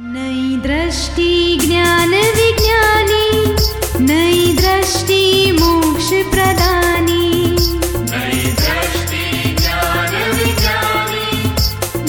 नई दृष्टि ज्ञान विज्ञानी, नई दृष्टि मोक्ष प्रदानी। नई दृष्टि ज्ञान विज्ञानी,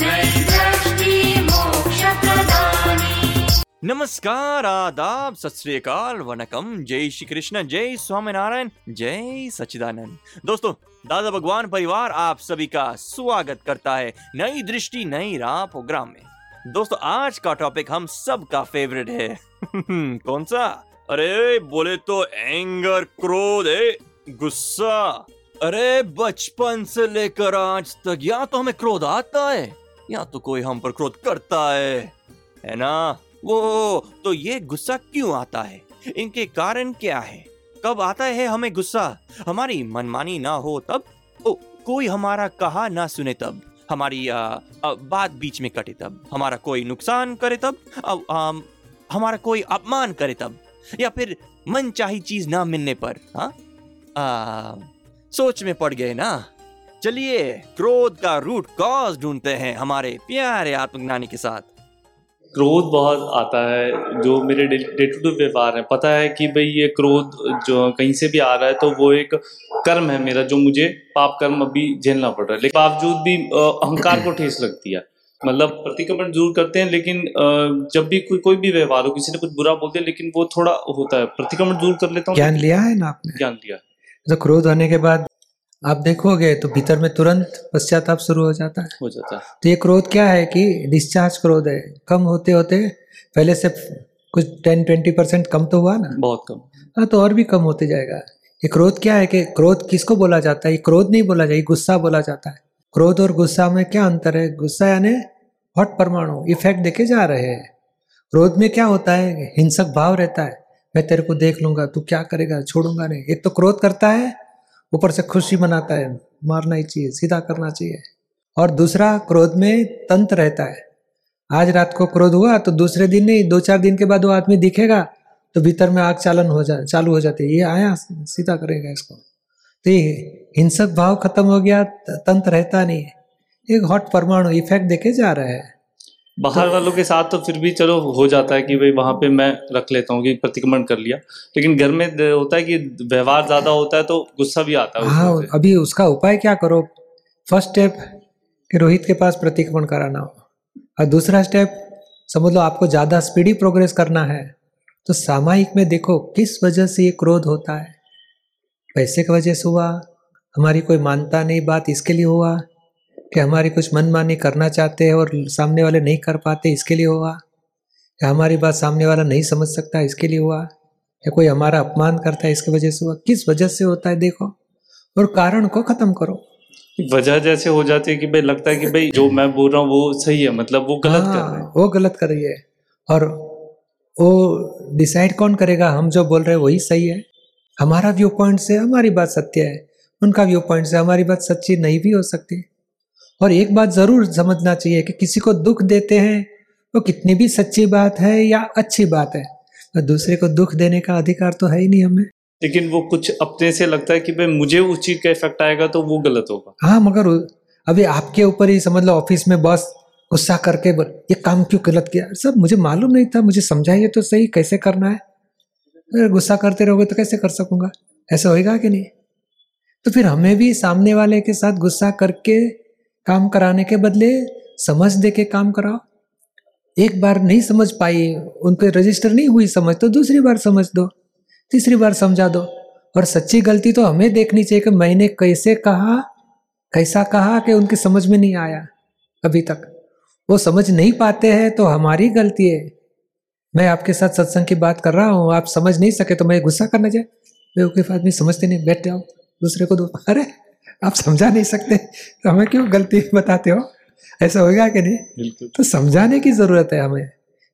नई दृष्टि मोक्ष प्रदानी। नमस्कार, आदाब, सत श्री अकाल, वनकम, जय श्री कृष्ण, जय स्वामीनारायण, जय सच्चिदानंद। दोस्तों, दादा भगवान परिवार आप सभी का स्वागत करता है नई दृष्टि नई राह प्रोग्राम में। दोस्तों, आज का टॉपिक हम सब का फेवरेट है। कौन सा? अरे बोले तो एंगर, क्रोध, गुस्सा। अरे बचपन से लेकर आज तक या तो हमें क्रोध आता है या तो कोई हम पर क्रोध करता है ना। वो तो ये गुस्सा क्यों आता है, इनके कारण क्या है, कब आता है हमें गुस्सा? हमारी मनमानी ना हो तब, कोई हमारा कहा ना सुने तब, हमारी बात बीच में कटे तब, हमारा कोई नुकसान करे तब, हमारा कोई अपमान करे तब, या फिर मन चाही चीज ना मिलने पर। सोच में पड़ गए ना। चलिए क्रोध का रूट कॉज ढूंढते हैं हमारे प्यारे आत्मज्ञानी के साथ। क्रोध बहुत आता है, जो मेरे डे टू डे व्यवहार है, पता है कि भाई ये क्रोध जो कहीं से भी आ रहा है तो वो एक कर्म है मेरा, जो मुझे पाप कर्म अभी झेलना पड़ रहा है। लेकिन बावजूद भी अहंकार को ठेस लगती है। मतलब प्रतिक्रमण जरूर करते हैं, लेकिन जब भी कोई भी व्यवहार हो, किसी ने कुछ बुरा बोलते हैं, लेकिन वो थोड़ा होता है, प्रतिक्रमण जरूर कर लेता हूँ। ज्ञान लिया है ना आपने? ज्ञान लिया। तो क्रोध आने के बाद आप देखोगे तो भीतर में तुरंत पश्चाताप शुरू हो जाता है। तो ये क्रोध क्या है कि डिस्चार्ज क्रोध है, कम होते होते पहले से कुछ 10-20% कम तो हुआ ना, बहुत कम। हाँ, तो और भी कम होते जाएगा। ये क्रोध क्या है कि क्रोध किसको बोला जाता है? ये क्रोध नहीं बोला जाता, ये गुस्सा बोला जाता है। क्रोध और गुस्सा में क्या अंतर है? गुस्सा यानी हॉट परमाणु इफेक्ट देखे जा रहे हैं। क्रोध में क्या होता है? हिंसक भाव रहता है, मैं तेरे को देख लूंगा, तू क्या करेगा, छोड़ूंगा नहीं। एक तो क्रोध करता है, ऊपर से खुशी मनाता है, मारना ही चाहिए, सीधा करना चाहिए। और दूसरा, क्रोध में तंत्र रहता है। आज रात को क्रोध हुआ तो दूसरे दिन नहीं, 2-4 दिन के बाद वो आदमी दिखेगा तो भीतर में आग चालन चालू हो जाती है, ये आया सीधा करेगा इसको। तो ये हिंसक भाव खत्म हो गया, तंत्र रहता नहीं, एक हॉट परमाणु इफेक्ट देखे जा रहा है। बाहर वालों के साथ तो फिर भी चलो हो जाता है कि भाई वहाँ पे मैं रख लेता हूँ कि प्रतिक्रमण कर लिया, लेकिन घर में होता है कि व्यवहार ज्यादा होता है तो गुस्सा भी आता है। हाँ, अभी उसका उपाय क्या करो? फर्स्ट स्टेप कि रोहित के पास प्रतिक्रमण कराना हो, और दूसरा स्टेप समझ लो आपको ज्यादा स्पीडी प्रोग्रेस करना है तो सामायिक में देखो किस वजह से ये क्रोध होता है। पैसे की वजह से हुआ, हमारी कोई मानता नहीं बात इसके लिए हुआ, कि हमारी कुछ मनमानी करना चाहते हैं और सामने वाले नहीं कर पाते इसके लिए हुआ, या हमारी बात सामने वाला नहीं समझ सकता इसके लिए हुआ, या कोई हमारा अपमान करता है इसकी वजह से हुआ। किस वजह से होता है देखो और कारण को खत्म करो। वजह जैसे हो जाती है कि भाई लगता है कि भाई जो मैं बोल रहा हूँ वो सही है, मतलब वो गलत कर रहा है, वो गलत कर रही है। और वो डिसाइड कौन करेगा? हम जो बोल रहे हैं वही सही है। हमारा व्यू पॉइंट से हमारी बात सत्य है, उनका व्यू पॉइंट से हमारी बात सच्ची नहीं भी हो सकती। और एक बात जरूर समझना चाहिए कि किसी को दुख देते हैं वो कितनी भी सच्ची बात है या अच्छी बात है, तो दूसरे को दुख देने का अधिकार तो है ही नहीं हमें। लेकिन वो कुछ अपने से लगता है कि भाई मुझे उस चीज का इफेक्ट आएगा तो वो गलत होगा। हाँ, मगर अभी आपके ऊपर ही समझ लो ऑफिस में बॉस गुस्सा करके ये काम क्यों गलत किया, सब मुझे मालूम नहीं था, मुझे समझाइए तो सही कैसे करना है। अगर गुस्सा करते रहोगे तो कैसे कर सकूंगा, ऐसा होगा कि नहीं। तो फिर हमें भी सामने वाले के साथ गुस्सा करके काम कराने के बदले समझ दे के काम कराओ। एक बार नहीं समझ पाई, उनके रजिस्टर नहीं हुई समझ, तो दूसरी बार समझ दो, तीसरी बार समझा दो। और सच्ची गलती तो हमें देखनी चाहिए कि मैंने कैसे कहा, कैसा कहा कि उनकी समझ में नहीं आया अभी तक। वो समझ नहीं पाते हैं तो हमारी गलती है। मैं आपके साथ सत्संग की बात कर रहा हूँ, आप समझ नहीं सके तो मैं गुस्सा करना चाहिए? बेवकूफ़ आदमी समझते नहीं, बैठ जाओ, दूसरे को दो। अरे आप समझा नहीं सकते तो हमें क्यों गलती बताते हो, ऐसा होगा कि नहीं। तो समझाने की जरूरत है हमें।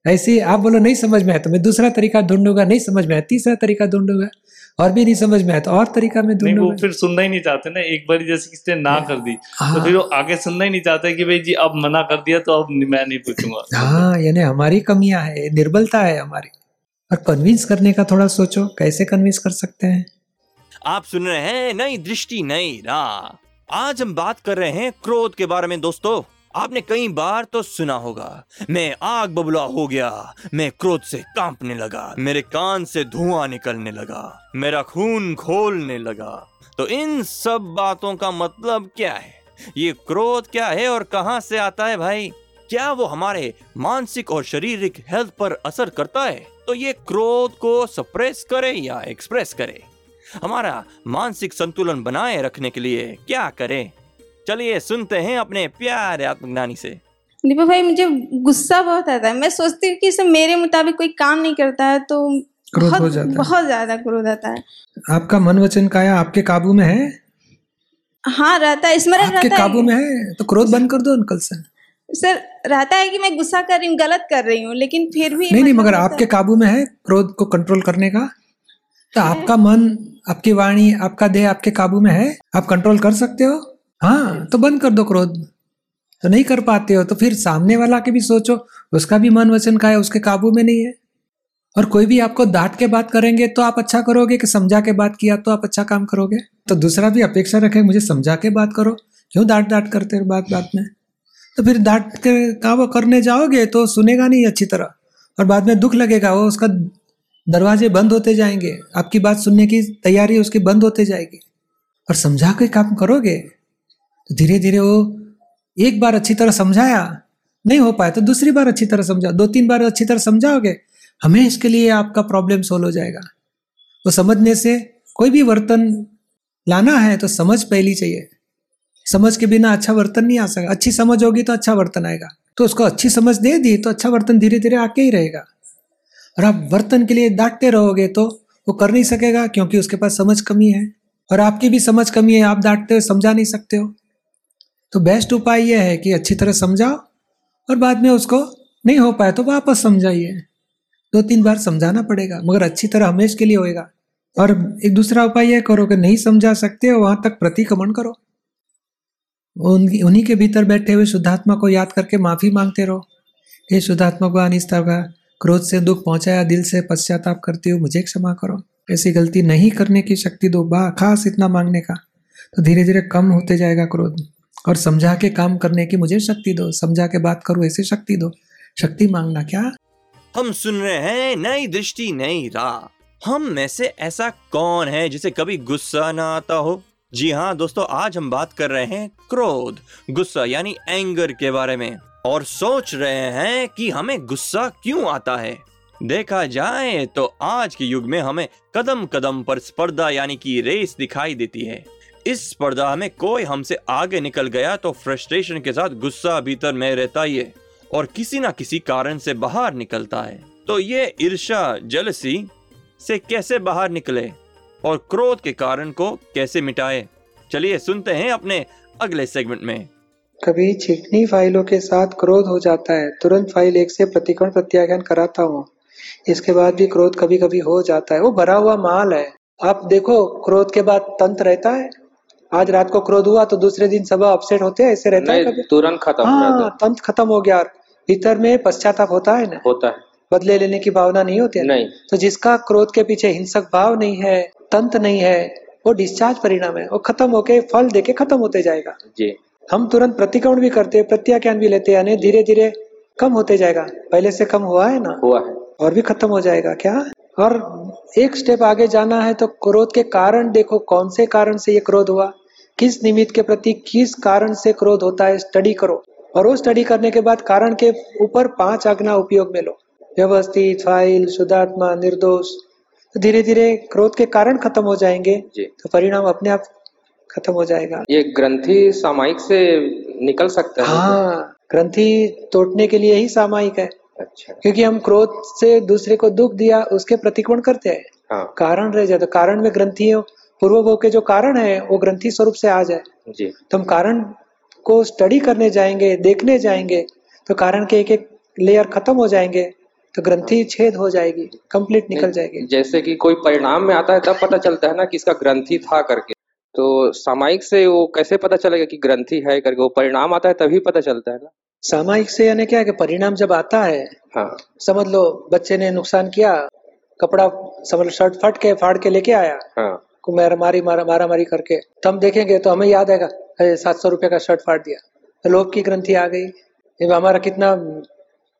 ऐसे आप बोलो नहीं समझ में आया तो मैं दूसरा तरीका ढूंढूंगा, नहीं समझ में आया तीसरा तरीका ढूंढूंगा, और भी नहीं समझ में आया तो और तरीका मैं ढूंढूंगा। वो फिर सुनना ही नहीं चाहते ना, एक बार जैसे किसी ने ना कर दी तो फिर वो आगे सुनना ही नहीं चाहता कि भाई जी अब मना कर दिया तो अब मैं नहीं पूछूंगा। हाँ, यानी हमारी कमियाँ है, निर्बलता है हमारी। और कन्विंस करने का थोड़ा सोचो, कैसे कन्विंस कर सकते हैं। आप सुन रहे हैं नई दृष्टि नई राह। आज हम बात कर रहे हैं क्रोध के बारे में। दोस्तों, आपने कई बार तो सुना होगा, मैं आग बबूला हो गया, मैं क्रोध से कांपने लगा, मेरे कान से धुआं निकलने लगा, मेरा खून खौलने लगा। तो इन सब बातों का मतलब क्या है? ये क्रोध क्या है और कहां से आता है भाई? क्या वो हमारे मानसिक और शारीरिक हेल्थ पर असर करता है? तो ये क्रोध को सप्रेस करे या एक्सप्रेस करे? हमारा मानसिक संतुलन बनाए रखने के लिए क्या करें? चलिए सुनते हैं अपने प्यारे आत्मज्ञानी से। दीपक भाई, मुझे गुस्सा बहुत आता है। मैं सोचती हूँ कि इससे मेरे मुताबिक कोई काम नहीं करता है तो बहुत ज्यादा क्रोध आता है। आपका मन वचन काया आपके काबू में है? हाँ, रहता है, स्मरण रहता है। आपके काबू में है तो क्रोध बंद कर दो अंकल सर। रहता है कि मैं गुस्सा कर रही हूँ, गलत कर रही हूँ, लेकिन फिर भी नहीं, मगर आपके काबू में है क्रोध को कंट्रोल करने का। तो आपका मन, आपकी वाणी, आपका देह आपके काबू में है, आप कंट्रोल कर सकते हो। हाँ, तो बंद कर दो क्रोध। तो नहीं कर पाते हो तो फिर सामने वाला के भी सोचो, उसका भी मन वचन का है, उसके काबू में नहीं है। और कोई भी आपको डांट के बात करेंगे तो आप अच्छा करोगे कि समझा के बात किया तो आप अच्छा काम करोगे? तो दूसरा भी अपेक्षा रखे, मुझे समझा के बात करो, क्यों डांट करते हो बात बात में? तो फिर डांट के काम करने जाओगे तो सुनेगा नहीं अच्छी तरह, और बाद में दुख लगेगा। वो उसका दरवाजे बंद होते जाएंगे, आपकी बात सुनने की तैयारी उसकी बंद होते जाएगी। और समझा के काम करोगे तो धीरे धीरे वो, एक बार अच्छी तरह समझाया, नहीं हो पाया तो दूसरी बार अच्छी तरह समझाओ, 2-3 बार अच्छी तरह समझाओगे, हमेशा के लिए आपका प्रॉब्लम सोल्व हो जाएगा। वो समझने से कोई भी वर्तन लाना है तो समझ पहली चाहिए। समझ के बिना अच्छा वर्तन नहीं आ सकता। अच्छी समझ होगी तो अच्छा वर्तन आएगा। तो उसको अच्छी समझ दे दी तो अच्छा वर्तन धीरे धीरे आके ही रहेगा। और आप वर्तन के लिए डांटते रहोगे तो वो कर नहीं सकेगा, क्योंकि उसके पास समझ कमी है और आपकी भी समझ कमी है। आप डांटते हो, समझा नहीं सकते हो। तो बेस्ट उपाय यह है कि अच्छी तरह समझाओ, और बाद में उसको नहीं हो पाया तो वापस समझाइए। 2-3 बार समझाना पड़ेगा, मगर अच्छी तरह हमेशा के लिए होएगा। और एक दूसरा उपाय यह करो कि नहीं समझा सकते हो वहाँ तक प्रतिक्रमण करो। उन्हीं के भीतर बैठे हुए शुद्धात्मा को याद करके माफ़ी मांगते रहो। हे शुद्धात्मा को अनिष्ठा का क्रोध से दुख पहुँचाया, दिल से पश्चाताप करती हूँ, मुझे क्षमा करो। ऐसी गलती नहीं करने की शक्ति दो, खास इतना मांगने का। तो धीरे धीरे कम होते जाएगा क्रोध। और समझा के काम करने की मुझे शक्ति दो, समझा के बात करूं, ऐसे शक्ति दो। शक्ति मांगना क्या? हम सुन रहे हैं नई दृष्टि नई राह। हम में से ऐसा कौन है जिसे कभी गुस्सा ना आता हो? जी हाँ दोस्तों, आज हम बात कर रहे हैं क्रोध, गुस्सा यानी एंगर के बारे में, और सोच रहे हैं कि हमें गुस्सा क्यों आता है। देखा जाए तो आज के युग में हमें कदम कदम पर स्पर्धा यानी कि रेस दिखाई देती है। इस स्पर्धा में कोई हमसे आगे निकल गया तो फ्रस्ट्रेशन के साथ गुस्सा भीतर में रहता ही है, और किसी ना किसी कारण से बाहर निकलता है। तो ये ईर्ष्या, जलसी से कैसे बाहर निकले और क्रोध के कारण को कैसे मिटाए? चलिए सुनते हैं अपने अगले सेगमेंट में। कभी चिकनी फाइलों के साथ क्रोध हो जाता है, तुरंत फाइल 1 से प्रतिकरण प्रत्याख्यान कराता हूँ। इसके बाद भी क्रोध कभी कभी हो जाता है। वो भरा हुआ माल है। आप देखो, क्रोध के बाद तंत्र रहता है। आज रात को क्रोध हुआ तो दूसरे दिन सब अपसेट होते हैं, ऐसे रहता है, तुरंत खत्म। हाँ, तंत्र खत्म हो गया। भीतर में पश्चाताप होता है ना? होता है। बदले लेने की भावना नहीं होती है? नहीं। तो जिसका क्रोध के पीछे हिंसक भाव नहीं है, तंत्र नहीं है, वो डिस्चार्ज परिणाम है, वो खत्म होके फल देके खत्म होते जाएगा जी। हम तुरंत प्रतिक्रमण भी करते, प्रत्याख्यान भी लेते, यानी धीरे धीरे कम होते जाएगा। पहले से कम हुआ है ना? हुआ है। और भी खत्म हो जाएगा क्या? और 1 स्टेप आगे जाना है तो क्रोध के कारण देखो, कौन से कारण से ये क्रोध हुआ, किस निमित्त के प्रति, किस कारण से क्रोध होता है, स्टडी करो। और वो स्टडी करने के बाद कारण के ऊपर 5 आज्ञा उपयोग में लो, व्यवस्थित, फाइल, शुद्धात्मा, निर्दोष। तो धीरे धीरे क्रोध के कारण खत्म हो जाएंगे तो परिणाम अपने आप खत्म हो जाएगा। ये ग्रंथि सामायिक से निकल सकता है? हाँ, ग्रंथि तोड़ने के लिए ही सामायिक है। अच्छा। क्योंकि हम क्रोध से दूसरे को दुख दिया, उसके प्रतिक्रमण करते हैं। हाँ। कारण रह जाता, कारण में ग्रंथियों पूर्वभोग के जो कारण है वो ग्रंथि स्वरूप से आ जाए जी। तो हम कारण को स्टडी करने जाएंगे, देखने जाएंगे तो कारण के 1-1 लेयर खत्म हो जाएंगे तो ग्रंथि छेद हो जाएगी, कंप्लीट निकल जाएगी। जैसे कि कोई परिणाम में आता है तब पता चलता है ना कि इसका ग्रंथि था करके। तो सामायिक से वो कैसे पता चलेगा कि ग्रंथि है करके? वो परिणाम आता है तभी पता चलता है ना। सामायिक से यानी क्या है कि परिणाम जब आता है। हाँ। समझ लो बच्चे ने नुकसान किया, कपड़ा समझ लो शर्ट फट के फाड़ के लेके आया। हाँ। मारा मारी करके, तो हम देखेंगे तो हमें याद आएगा 700 रुपए का शर्ट फाड़ दिया। लोभ की ग्रंथि आ गई, एवं हमारा कितना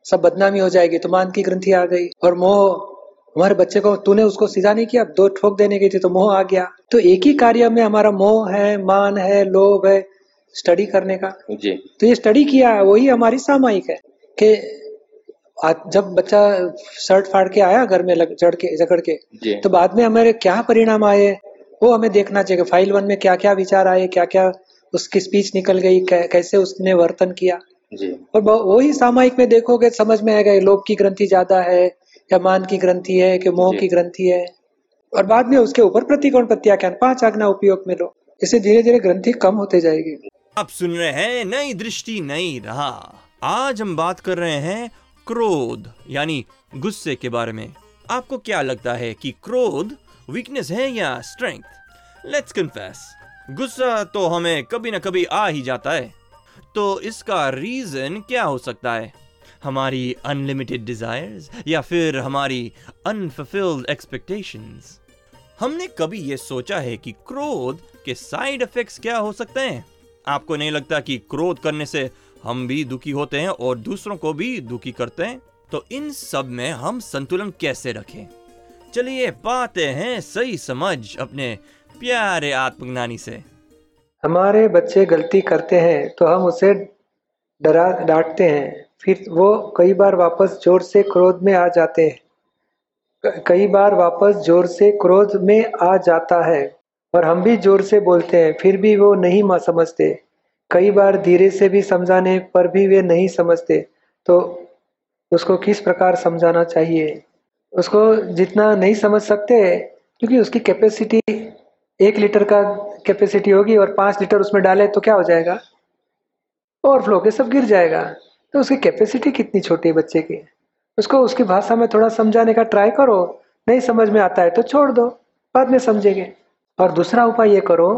सब बदनामी हो जाएगी, तो मान की ग्रंथि आ गई। और मोह, हमारे बच्चे को तूने उसको सीधा नहीं किया, दो ठोक देने की थी तो मोह आ गया। तो एक ही कार्य में हमारा मोह है, मान है, लोभ है, स्टडी करने का जी। तो ये स्टडी किया है, वही हमारी सामायिक है कि जब बच्चा शर्ट फाड़ के आया घर में जकड़ के तो बाद में हमारे क्या परिणाम आए वो हमें देखना चाहिए। फाइल 1 में क्या क्या विचार आए, क्या क्या उसकी स्पीच निकल गई, कैसे उसने वर्तन किया जी। और वही सामायिक में देखोगे समझ में आएगा लोभ की ग्रंथि ज्यादा है या मान की ग्रंथि है कि मोह की ग्रंथि है। और बाद में उसके ऊपर प्रतिकोण प्रत्याख्यान 5 आज्ञा उपयोग में लो, इससे धीरे धीरे ग्रंथि कम होते जाएगी। आप सुन रहे हैं नई दृष्टि नई राह। आज हम बात कर रहे हैं क्रोध यानी गुस्से के बारे में। आपको क्या लगता है कि क्रोध वीकनेस है या स्ट्रेंथ? लेट्स कन्फेस, गुस्सा तो हमें कभी ना कभी आ ही जाता है, तो इसका रीजन क्या हो सकता है? हमारी अनलिमिटेड डिजायर्स या फिर हमारी अनफुलफिल्ड एक्सपेक्टेशंस? हमने कभी ये सोचा है कि क्रोध के साइड इफेक्ट्स क्या हो सकते हैं? आपको नहीं लगता कि क्रोध करने से हम भी दुखी होते हैं और दूसरों को भी दुखी करते हैं? तो इन सब में हम संतुलन कैसे रखें? चलिए पाते हैं सही समझ अपने प्यारे आत्मज्ञानी से। हमारे बच्चे गलती करते हैं तो हम उसे डांटते हैं, फिर वो कई बार वापस जोर से क्रोध में आ जाते हैं, और हम भी जोर से बोलते हैं, फिर भी वो नहीं समझते। कई बार धीरे से भी समझाने पर भी वे नहीं समझते, तो उसको किस प्रकार समझाना चाहिए? उसको जितना नहीं समझ सकते, क्योंकि उसकी कैपेसिटी 1 लीटर का कैपेसिटी होगी और 5 लीटर उसमें डाले तो क्या हो जाएगा? ओवरफ्लो के सब गिर जाएगा। तो उसकी कैपेसिटी कितनी छोटी है बच्चे की, उसको उसकी भाषा में थोड़ा समझाने का ट्राई करो। नहीं समझ में आता है तो छोड़ दो, बाद में समझेंगे। और दूसरा उपाय ये करो,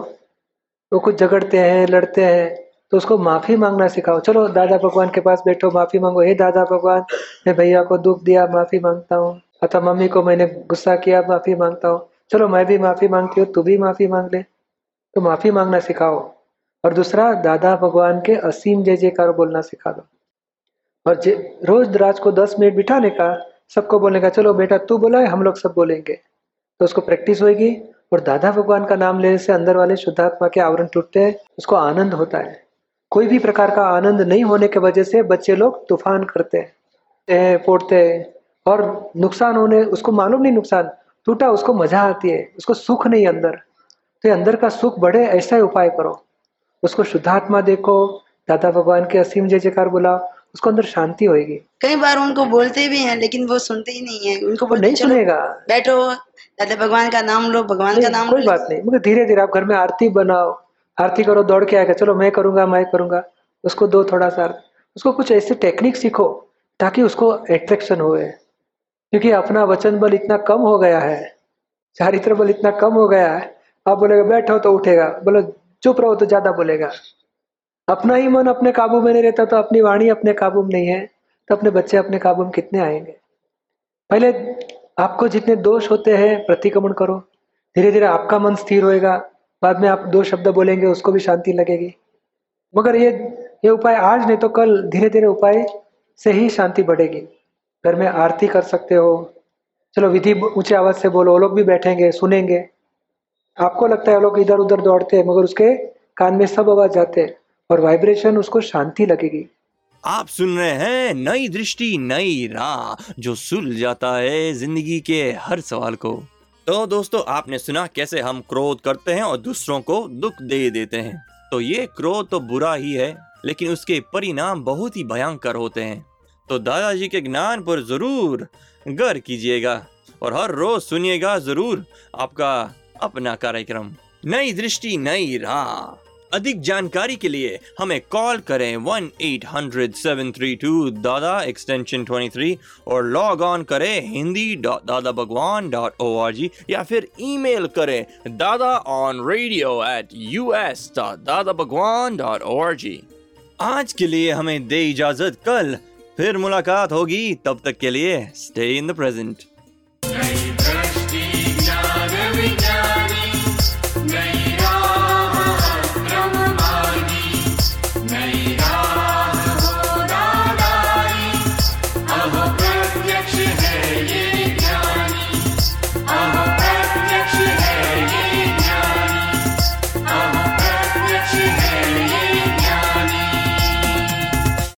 वो कुछ झगड़ते हैं, लड़ते हैं, तो उसको माफ़ी मांगना सिखाओ। चलो दादा भगवान के पास बैठो, माफ़ी मांगो। हे दादा भगवान, मैं भैया को दुख दिया, माफ़ी मांगता हूँ। अतः मम्मी को मैंने गुस्सा किया, माफ़ी मांगता हूँ। चलो मैं भी माफ़ी मांगती हूँ, तू भी माफ़ी मांग ले। तो माफ़ी मांगना सिखाओ। और दूसरा, दादा भगवान के असीम जय जयकार बोलना सिखा दो। और रोज रात को 10 मिनट बिठाने का, सबको बोलने का, चलो बेटा तू बोला है, हम लोग सब बोलेंगे। तो उसको प्रैक्टिस होगी। और दादा भगवान का नाम लेने से अंदर वाले शुद्धात्मा के आवरण टूटते हैं, उसको आनंद होता है। कोई भी प्रकार का आनंद नहीं होने के वजह से बच्चे लोग तूफान करते हैं, फोड़ते हैं, और नुकसान होने उसको मालूम नहीं, नुकसान टूटा उसको मजा आती है, उसको सुख नहीं अंदर। तो अंदर का सुख बढ़े, ऐसा ही उपाय करो। उसको शुद्धात्मा देखो, दादा भगवान के असीम जय जयकार बुलाओ, उसको अंदर शांति होगी। कई बार उनको बोलते भी हैं लेकिन वो सुनते ही नहीं है। उनको नहीं सुनेगा, बैठो दादा भगवान का नाम लो, भगवान का नाम लो, कोई बात नहीं। मगर धीरे धीरे आप घर में आरती बनाओ, आरती करो, दौड़ के आएगा, चलो मैं करूंगा, मैं करूंगा। उसको दो थोड़ा सा, उसको कुछ ऐसे टेक्निक सीखो ताकि उसको एट्रैक्शन हो। क्योंकि अपना वचन बल इतना कम हो गया है, चारित्र बल इतना कम हो गया है। आप बोलेगा बैठो तो उठेगा, बोलो चुप रहो तो ज्यादा बोलेगा। अपना ही मन अपने काबू में नहीं रहता, तो अपनी वाणी अपने काबू में नहीं है, तो अपने बच्चे अपने काबू में कितने आएंगे? पहले आपको जितने दोष होते हैं प्रतिक्रमण करो, धीरे धीरे आपका मन स्थिर होएगा। बाद में आप 2 शब्द बोलेंगे, उसको भी शांति लगेगी। मगर ये उपाय आज नहीं तो कल, धीरे धीरे उपाय से ही शांति बढ़ेगी। घर में आरती कर सकते हो, चलो विधि ऊंचे आवाज से बोलो, वो लोग भी बैठेंगे, सुनेंगे। आपको लगता है वो लोग इधर उधर दौड़ते हैं, मगर उसके कान में सब आवाज जाते हैं और वाइब्रेशन, उसको शांति लगेगी। आप सुन रहे हैं नई दृष्टि नई राह, जो सुलझ जाता है जिंदगी के हर सवाल को। तो दोस्तों, आपने सुना कैसे हम क्रोध करते हैं और दूसरों को दुख दे देते हैं। तो ये क्रोध तो बुरा ही है, लेकिन उसके परिणाम बहुत ही भयंकर होते हैं। तो दादाजी के ज्ञान पर जरूर गौर कीजिएगा और हर रोज सुनिएगा जरूर आपका अपना कार्यक्रम नई दृष्टि नई राह। अधिक जानकारी के लिए हमें कॉल करें 1-800-732-DADA एक्सटेंशन 23 और लॉग ऑन करें hindi.dadabhagwan.org या फिर ईमेल करें dadaonradio@us.dadabhagwan.org। आज के लिए हमें दे इजाजत, कल फिर मुलाकात होगी। तब तक के लिए स्टे इन द प्रेजेंट। है ये।